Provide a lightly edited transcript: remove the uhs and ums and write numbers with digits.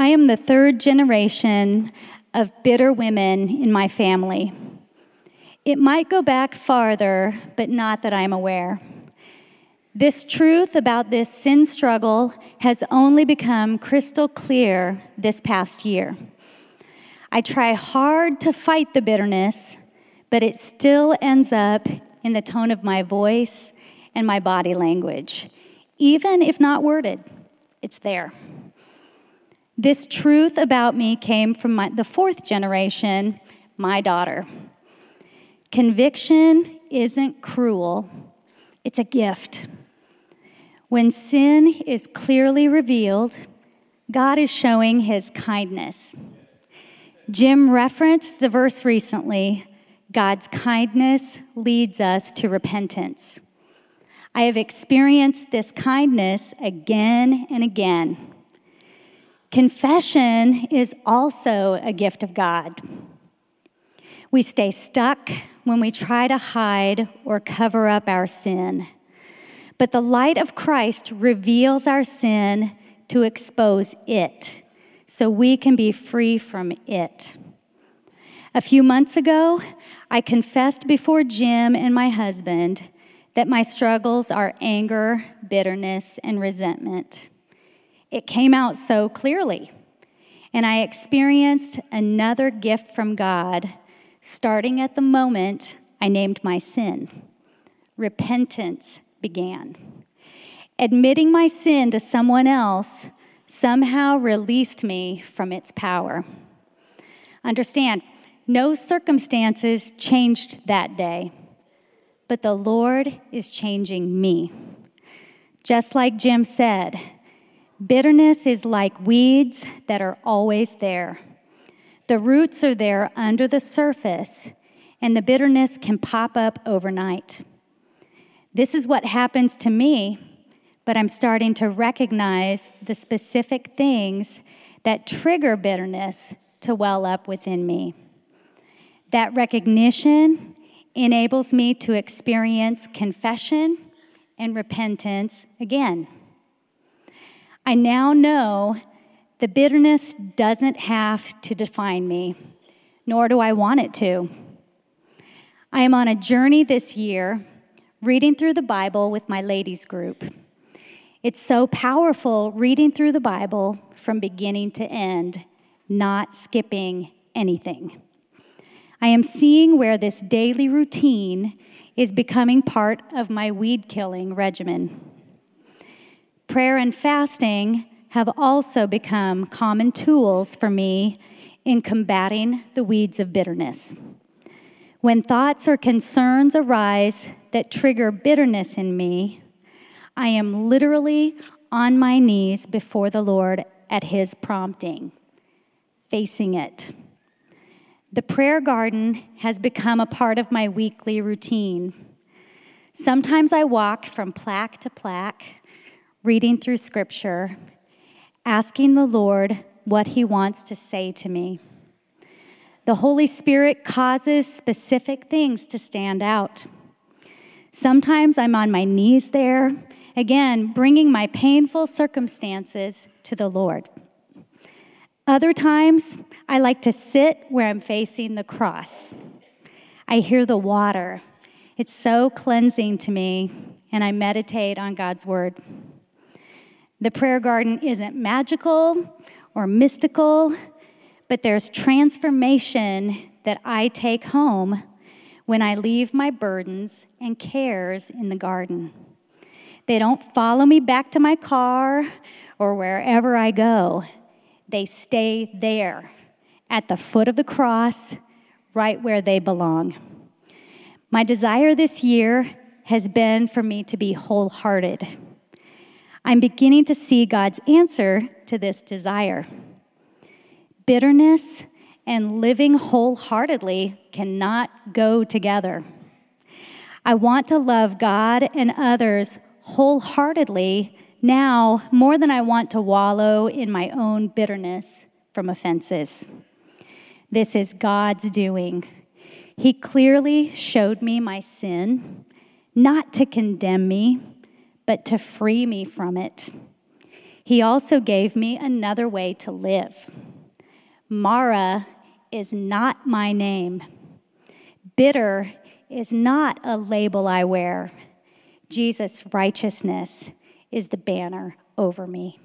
I am the third generation of bitter women in my family. It might go back farther, but not that I am aware. This truth about this sin struggle has only become crystal clear this past year. I try hard to fight the bitterness, but it still ends up in the tone of my voice and my body language. Even if not worded, it's there. This truth about me came from the fourth generation, my daughter. Conviction isn't cruel, it's a gift. When sin is clearly revealed, God is showing his kindness. Jim referenced the verse recently, God's kindness leads us to repentance. I have experienced this kindness again and again. Confession is also a gift of God. We stay stuck when we try to hide or cover up our sin. But the light of Christ reveals our sin to expose it, so we can be free from it. A few months ago, I confessed before Jim and my husband that my struggles are anger, bitterness, and resentment. It came out so clearly, and I experienced another gift from God, starting at the moment I named my sin. Repentance began. Admitting my sin to someone else somehow released me from its power. Understand, no circumstances changed that day, but the Lord is changing me. Just like Jim said, bitterness is like weeds that are always there. The roots are there under the surface, and the bitterness can pop up overnight. This is what happens to me, but I'm starting to recognize the specific things that trigger bitterness to well up within me. That recognition enables me to experience confession and repentance again. I now know the bitterness doesn't have to define me, nor do I want it to. I am on a journey this year, reading through the Bible with my ladies group. It's so powerful reading through the Bible from beginning to end, not skipping anything. I am seeing where this daily routine is becoming part of my weed-killing regimen. Prayer and fasting have also become common tools for me in combating the weeds of bitterness. When thoughts or concerns arise that trigger bitterness in me, I am literally on my knees before the Lord at his prompting, facing it. The prayer garden has become a part of my weekly routine. Sometimes I walk from plaque to plaque, reading through scripture, asking the Lord what he wants to say to me. The Holy Spirit causes specific things to stand out. Sometimes I'm on my knees there, again, bringing my painful circumstances to the Lord. Other times, I like to sit where I'm facing the cross. I hear the water. It's so cleansing to me, and I meditate on God's word. The prayer garden isn't magical or mystical, but there's transformation that I take home when I leave my burdens and cares in the garden. They don't follow me back to my car or wherever I go. They stay there at the foot of the cross, right where they belong. My desire this year has been for me to be wholehearted. I'm beginning to see God's answer to this desire. Bitterness and living wholeheartedly cannot go together. I want to love God and others wholeheartedly now more than I want to wallow in my own bitterness from offenses. This is God's doing. He clearly showed me my sin, not to condemn me, but to free me from it. He also gave me another way to live. Mara is not my name. Bitter is not a label I wear. Jesus' righteousness is the banner over me.